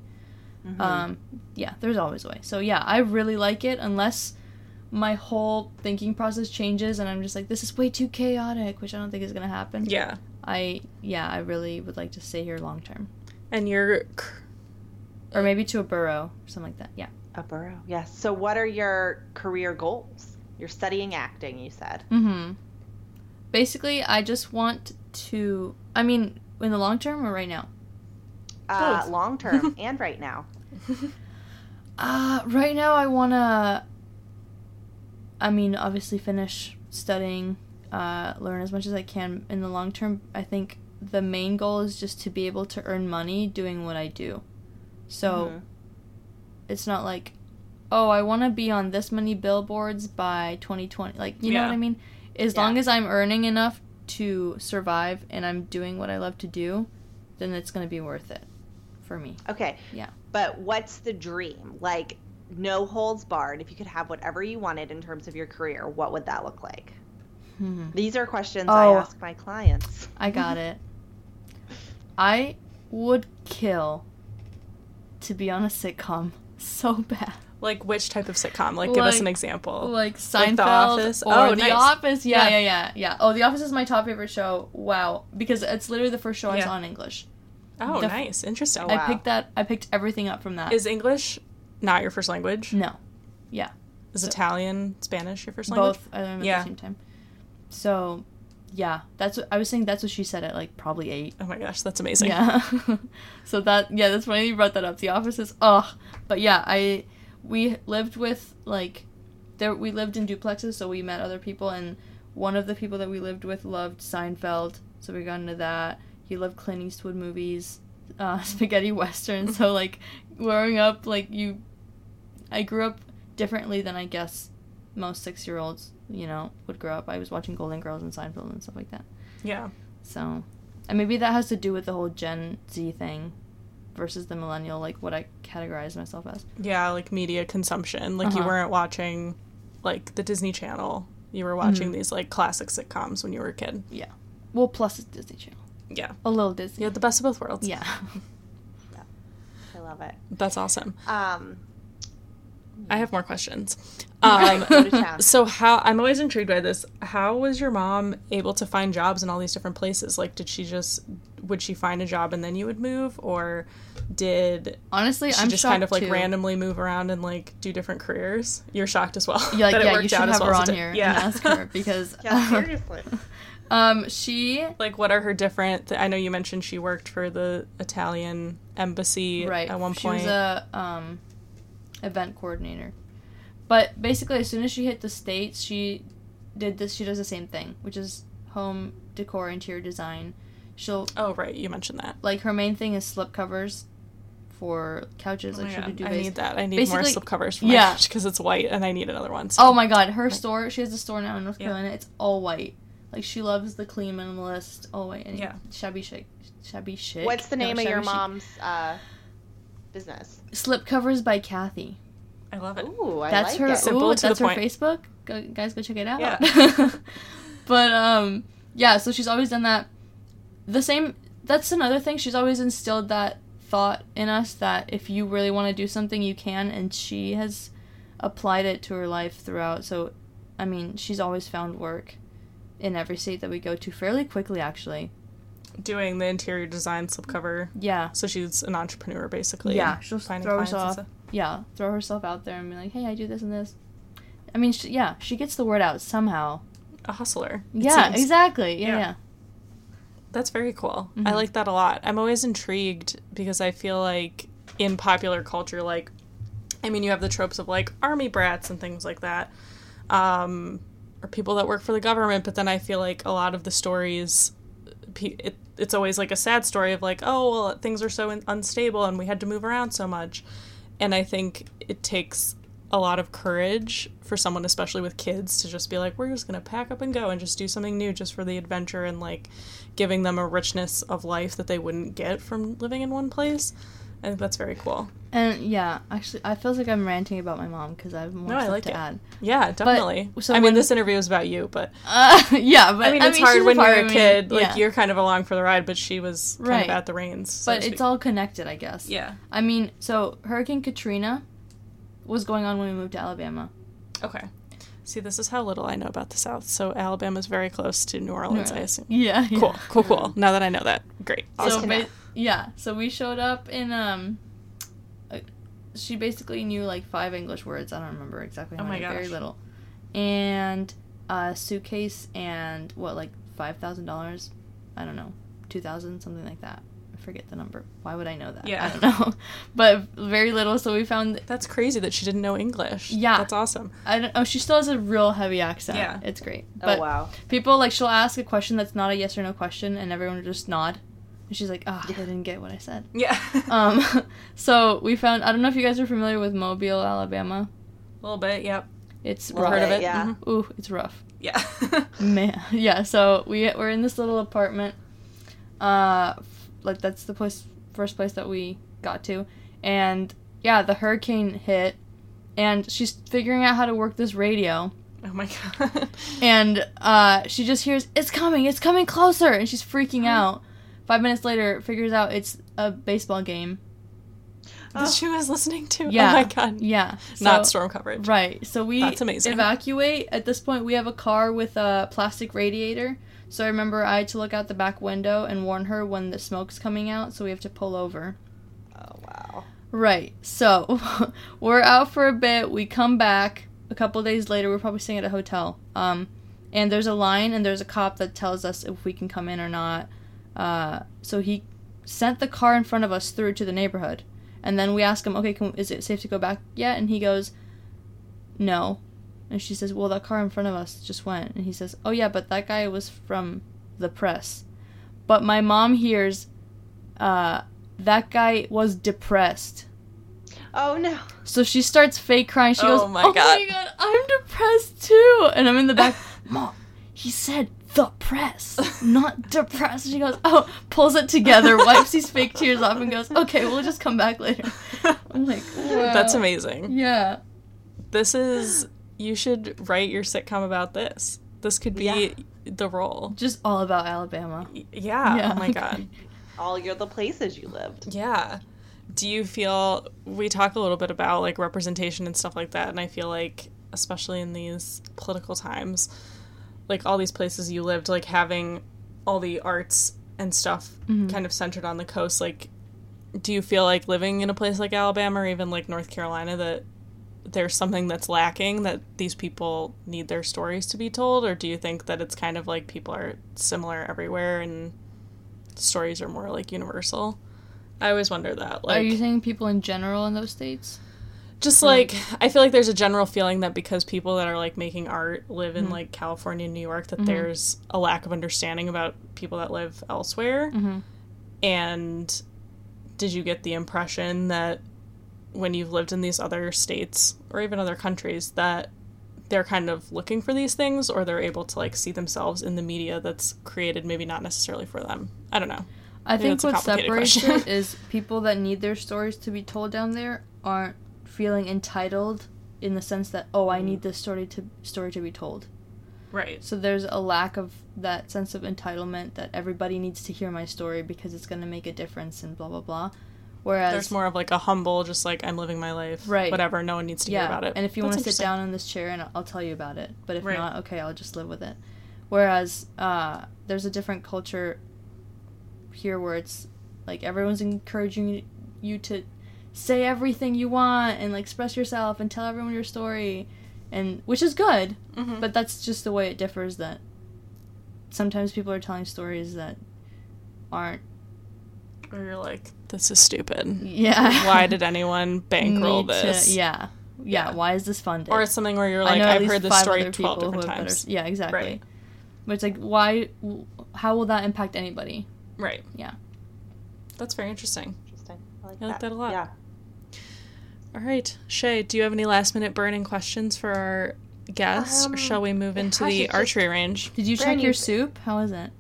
Mm-hmm. Um, yeah, there's always a way. So, yeah, I really like it unless my whole thinking process changes and I'm just like, this is way too chaotic, which I don't think is going to happen. Yeah. I, yeah, I really would like to stay here long term. And you're... Or maybe to a borough or something like that, yeah. A borough, yes. So what are your career goals? You're studying acting, you said. Mm-hmm. Basically, I just want to... I mean, in the long term or right now? Uh, long term and right now. uh, right now I want to, I mean, obviously finish studying, uh, learn as much as I can. In the long term, I think the main goal is just to be able to earn money doing what I do. So mm-hmm. it's not like, oh, I want to be on this many billboards by twenty twenty. Like, you yeah. know what I mean? As yeah. long as I'm earning enough to survive and I'm doing what I love to do, then it's going to be worth it for me. Okay. Yeah. But what's the dream? Like, no holds barred. If you could have whatever you wanted in terms of your career, what would that look like? Mm-hmm. These are questions oh, I ask my clients. I got it. I would kill to be on a sitcom so bad. Like, which type of sitcom? Like, like give us an example. Like Seinfeld like The Office. Or oh, The nice. Office. Yeah, yeah, yeah, yeah, yeah. Oh, The Office is my top favorite show. Wow. Because it's literally the first show yeah. I saw in English. Oh, the, nice. Interesting. I wow. picked that. I picked everything up from that. Is English not your first language? No. Yeah. Is so, Italian, Spanish your first language? Both. I learned them yeah. at the same time. So, Yeah, that's what I was saying. That's what she said at like probably eight. Oh my gosh, that's amazing. Yeah. So that, yeah, that's funny you brought that up. The Office is, oh, but yeah, I, we lived with like, there, we lived in duplexes, so we met other people, and one of the people that we lived with loved Seinfeld, so we got into that. He loved Clint Eastwood movies, uh, Spaghetti Western. So like growing up, like you, I grew up differently than I guess most six-year-olds, you know, would grow up. I was watching Golden Girls and Seinfeld and stuff like that. Yeah. So, and maybe that has to do with the whole Gen Z thing versus the millennial, like, what I categorize myself as. Yeah, like, media consumption. Like, uh-huh. You weren't watching, like, the Disney Channel. You were watching mm-hmm. these, like, classic sitcoms when you were a kid. Yeah. Well, plus it's Disney Channel. Yeah. A little Disney. Yeah, the best of both worlds. Yeah. Yeah. I love it. That's awesome. Um... I have more questions. Um, so how, I'm always intrigued by this. How was your mom able to find jobs in all these different places? Like, did she just, would she find a job and then you would move? Or did Honestly, she I'm just kind of like too. randomly move around and like do different careers? You're shocked as well. Yeah, that yeah, it worked you should out have as well her on here yeah. and ask her because. Yeah, seriously. Um, she... Like, what are her different... Th- I know you mentioned she worked for the Italian embassy right. at one point. She was a... Um, event coordinator. But basically, as soon as she hit the States, she did this, she does the same thing, which is home decor, interior design. She'll... Oh, right, you mentioned that. Like, her main thing is slipcovers for couches. Like, oh she'll God. do duvets. I need that. I need basically, more slipcovers for my yeah. couch because it's white and I need another one. So. Oh my God, her right. store, she has a store now in North Carolina, yeah. it's all white. Like, she loves the clean minimalist, all white, and yeah. shabby chic. Shabby chic. What's the name no, of your mom's, uh... business. Slipcovers by Kathy. I love it. Ooh, I that's like her, it. Ooh, Simple to that's the her point. Facebook. Go, guys, go check it out. Yeah. But, um, yeah, so she's always done that. The same, that's another thing. She's always instilled that thought in us that if you really want to do something, you can, and she has applied it to her life throughout. So, I mean, she's always found work in every state that we go to fairly quickly, actually. Doing the interior design slipcover. Yeah. So she's an entrepreneur, basically. Yeah. She'll find throw herself. Yeah. Throw herself out there and be like, hey, I do this and this. I mean, she, yeah, she gets the word out somehow. A hustler. Yeah, seems. exactly. Yeah, yeah. yeah. That's very cool. Mm-hmm. I like that a lot. I'm always intrigued because I feel like in popular culture, like, I mean, you have the tropes of, like, army brats and things like that. Um, or people that work for the government. But then I feel like a lot of the stories... It, it's always, like, a sad story of, like, oh, well, things are so in- unstable and we had to move around so much. And I think it takes a lot of courage for someone, especially with kids, to just be like, we're just going to pack up and go and just do something new just for the adventure and, like, giving them a richness of life that they wouldn't get from living in one place. I think that's very cool. And, yeah, actually, I feel like I'm ranting about my mom because I have more no, stuff I like to it. add. Yeah, definitely. But, so I when, mean, this interview is about you, but... Uh, yeah, but... I mean, it's I mean, hard when you're a kid. Me, like, yeah. You're kind of along for the ride, but she was kind right. of at the reins. So but it's all connected, I guess. Yeah. I mean, so Hurricane Katrina was going on when we moved to Alabama. Okay. See, this is how little I know about the South. So Alabama's very close to New Orleans, right. I assume. Yeah, yeah. Cool, cool, cool. Now that I know that. Great. Awesome. So, but, yeah, so we showed up in, um... she basically knew, like, five English words. I don't remember exactly how many. Oh my gosh. Very little. And a suitcase and, what, like, five thousand dollars? I don't know. two thousand dollars, something like that. I forget the number. Why would I know that? Yeah. I don't know. But very little, so we found... Th- That's crazy that she didn't know English. Yeah. That's awesome. I don't, oh, she still has a real heavy accent. Yeah. It's great. But oh, wow. People, like, she'll ask a question that's not a yes or no question, and everyone will just nod. And she's like, ah, oh, yeah. I didn't get what I said. Yeah. um, so we found, I don't know if you guys are familiar with Mobile, Alabama. A little bit, yep. It's rough. Heard of it? Yeah. Mm-hmm. Ooh, it's rough. Yeah. Man. Yeah, so we, we're in this little apartment. Uh, like, that's the place, first place that we got to. And, yeah, the hurricane hit. And she's figuring out how to work this radio. Oh, my God. And uh, she just hears, it's coming, it's coming closer. And she's freaking out. Five minutes later, figures out it's a baseball game. Oh. That she was listening to? Yeah. Oh, my God. Yeah. So, not storm coverage. Right. So we That's amazing. evacuate. At this point, we have a car with a plastic radiator. So I remember I had to look out the back window and warn her when the smoke's coming out, so we have to pull over. Oh, wow. Right. So we're out for a bit. We come back. A couple days later, we're probably staying at a hotel. Um, And there's a line, and there's a cop that tells us if we can come in or not. Uh, so he sent the car in front of us through to the neighborhood. And then we ask him, okay, can, is it safe to go back yet? And he goes, no. And she says, well, that car in front of us just went. And he says, oh, yeah, but that guy was from the press. But my mom hears, uh, that guy was depressed. Oh, no. So she starts fake crying. She oh goes, my oh, God. my God, I'm depressed, too. And I'm in the back, Mom, he said the press, not depressed. And she goes, oh, pulls it together, wipes these fake tears off, and goes, okay, we'll just come back later. I'm like, wow. That's amazing. Yeah. This is... You should write your sitcom about this. This could be yeah. the role. Just all about Alabama. Y- yeah. yeah. Oh, my God. All your the places you lived. Yeah. Do you feel... We talk a little bit about, like, representation and stuff like that, and I feel like, especially in these political times, like, all these places you lived, like, having all the arts and stuff mm-hmm. kind of centered on the coast, like, do you feel like living in a place like Alabama or even, like, North Carolina that... there's something that's lacking that these people need their stories to be told, or do you think that it's kind of like people are similar everywhere and stories are more like universal? I always wonder that. Like, are you saying people in general in those states? Just or like, like I feel like there's a general feeling that because people that are like making art live in mm-hmm. like California and New York, that mm-hmm. there's a lack of understanding about people that live elsewhere. Mm-hmm. And did you get the impression that when you've lived in these other states or even other countries that they're kind of looking for these things, or they're able to like see themselves in the media that's created maybe not necessarily for them? I don't know. I maybe think what separates it is people that need their stories to be told down there aren't feeling entitled in the sense that, oh, I need this story to story to be told. Right. So there's a lack of that sense of entitlement that everybody needs to hear my story because it's going to make a difference and blah, blah, blah. Whereas there's more of like a humble, just like, I'm living my life, right? Whatever, no one needs to yeah. hear about it. And if you want to sit down in this chair and I'll tell you about it, but if right. not, okay, I'll just live with it. Whereas uh, there's a different culture here where it's like everyone's encouraging you to say everything you want and like express yourself and tell everyone your story, and which is good, mm-hmm. but that's just the way it differs. That sometimes people are telling stories that aren't. Or you're like, this is stupid. Yeah. Why did anyone bankroll this? To, yeah. yeah. Yeah. Why is this funded? Or it's something where you're like, I've heard this story twelve different times. Better, yeah, exactly. Right. But it's like, why, how will that impact anybody? Right. Yeah. That's very interesting. Interesting. I like, I like that. that a lot. Yeah. All right. Shay, do you have any last minute burning questions for our guests? Um, or shall we move into the just, archery range? Did you check your soup? How is it?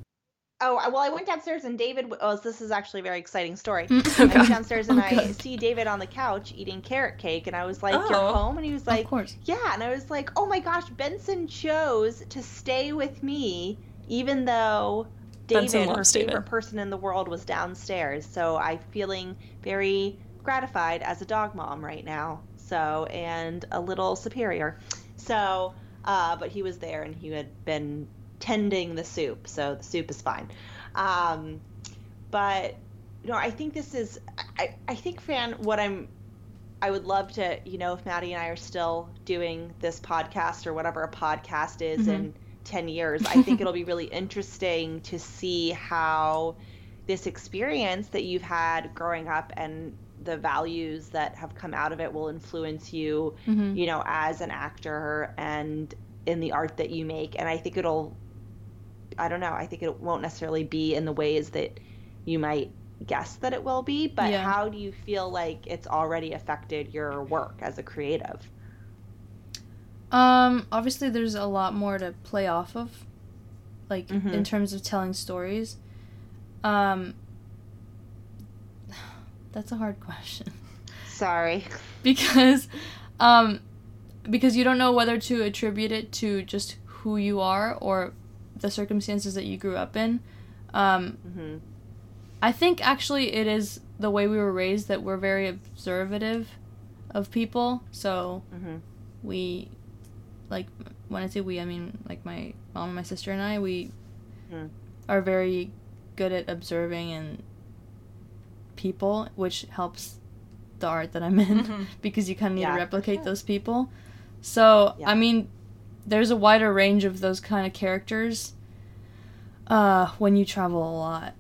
Oh, well, I went downstairs and David was, oh, this is actually a very exciting story. Oh, I went downstairs and oh, I see David on the couch eating carrot cake, and I was like, oh, you're home? And he was like, of course. Yeah, and I was like, oh my gosh, Benson chose to stay with me, even though David, her favorite David. person in the world, was downstairs. So I'm feeling very gratified as a dog mom right now, so, and a little superior. So, uh, but he was there, and he had been tending the soup, so the soup is fine. Um, but you know, I think this is, I, I think, Fran, what I'm, I would love to, you know, if Maddie and I are still doing this podcast or whatever a podcast is mm-hmm. in ten years, I think it'll be really interesting to see how this experience that you've had growing up and the values that have come out of it will influence you, mm-hmm. you know, as an actor and in the art that you make. And I think it'll, I don't know, I think it won't necessarily be in the ways that you might guess that it will be, but yeah. How do you feel like it's already affected your work as a creative? Um, obviously there's a lot more to play off of, like, mm-hmm. in terms of telling stories. Um, that's a hard question. Sorry. Because, um, because you don't know whether to attribute it to just who you are or the circumstances that you grew up in. Um, mm-hmm. I think actually it is the way we were raised that we're very observative of people. So mm-hmm. we, like, when I say we, I mean, like, my mom and my sister and I, we mm-hmm. are very good at observing and people, which helps the art that I'm in mm-hmm. because you kind of need yeah. to replicate yeah. those people. So, yeah. I mean, there's a wider range of those kind of characters uh, when you travel a lot.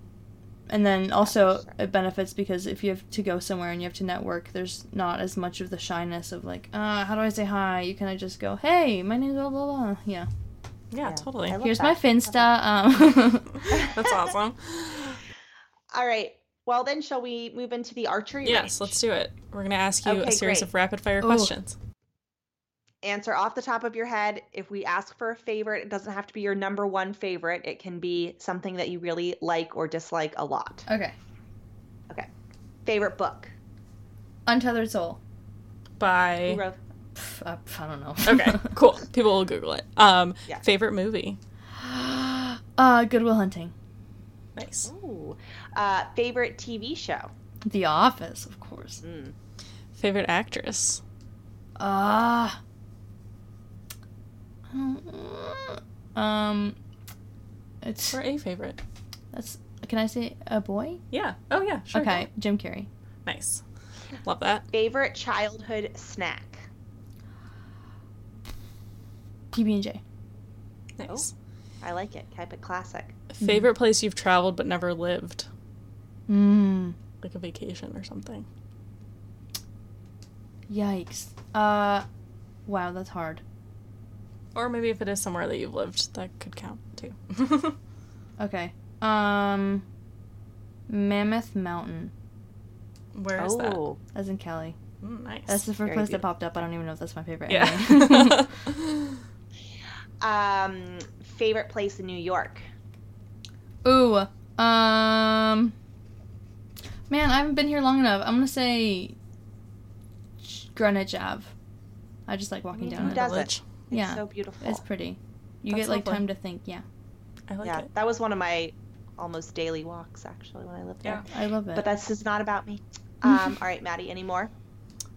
And then also it benefits because if you have to go somewhere and you have to network, there's not as much of the shyness of like, uh, how do I say hi? You kind of just go, hey, my name's blah, blah, blah. Yeah. Yeah, yeah, totally. Here's that. My Finsta. Um. That's awesome. All right. Well, then, shall we move into the archery yes, range? Yes, let's do it. We're going to ask you okay, a series great. of rapid-fire Ooh. questions. Answer off the top of your head. If we ask for a favorite, it doesn't have to be your number one favorite. It can be something that you really like or dislike a lot. Okay. Okay. Favorite book? Untethered Soul. By... Who wrote- I don't know. Okay, cool. People will Google it. Um, yeah. Favorite movie? Uh, Good Will Hunting. Nice. Ooh. Uh, favorite T V show? The Office, of course. Mm. Favorite actress? Uh, um, it's... Or a favorite. That's. Can I say a boy? Yeah. Oh, yeah, sure. Okay, go. Jim Carrey. Nice. Love that. Favorite childhood snack? P B and J. Nice. Oh, I like it. Type it classic. Favorite mm. place you've traveled but never lived? Mm. Like a vacation or something. Yikes. Uh, wow, that's hard. Or maybe if it is somewhere that you've lived, that could count too. Okay. Um, Mammoth Mountain. Where is oh. that? That's in Cali. Mm, nice. That's the first Very place beautiful. that popped up. I don't even know if that's my favorite. Yeah. Anyway. Um, favorite place in New York? Ooh, um, man, I haven't been here long enough. I'm gonna say Greenwich Avenue. I just like walking I mean, down who does it. It's yeah, so beautiful. It's pretty. You That's get like lovely. time to think. Yeah, I like yeah, it. That was one of my almost daily walks actually when I lived there. Yeah, I love it. But this is not about me. Um, all right, Maddie, any more?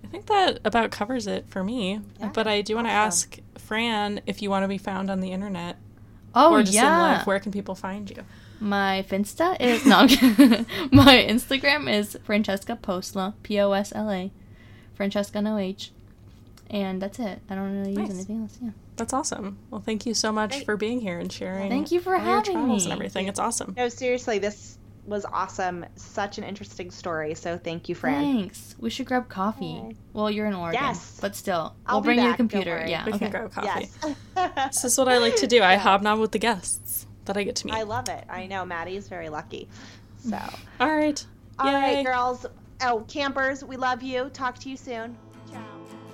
I think that about covers it for me. Yeah. But I do want to awesome. ask Fran if you want to be found on the internet. Oh, or just yeah. in life, where can people find you? My Finsta is... no, my Instagram is Francesca Posla, P O S L A, Francesca, no H. And that's it. I don't really nice. use anything else. Yeah. That's awesome. Well, thank you so much Great. for being here and sharing. Thank you for having your me. And everything. It's awesome. No, seriously, this... was awesome. Such an interesting story. So thank you, Fran. Thanks. We should grab coffee. Aww. Well, you're in Oregon. Yes. But still. I'll we'll bring back. you a computer. Yeah. We okay. can grab coffee. Yes. This is what I like to do. I yeah. hobnob with the guests that I get to meet. I love it. I know. Maddie's very lucky. So. All right. All Yay. right, girls. Oh, campers, we love you. Talk to you soon. Ciao.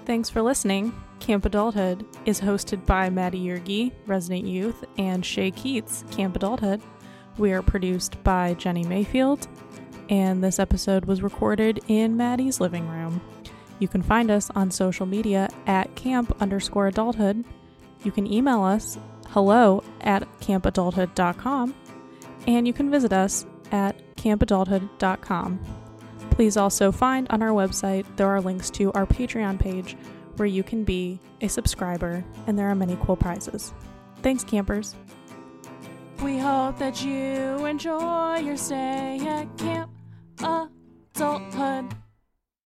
Thanks for listening. Camp Adulthood is hosted by Maddie Ergy, Resident Youth, and Shay Keats, Camp Adulthood. We are produced by Jenny Mayfield, and this episode was recorded in Maddie's living room. You can find us on social media at camp underscore adulthood. You can email us hello at camp adulthood dot com, and you can visit us at camp adulthood dot com. Please also find on our website there are links to our Patreon page where you can be a subscriber, and there are many cool prizes. Thanks, campers. We hope that you enjoy your stay at camp.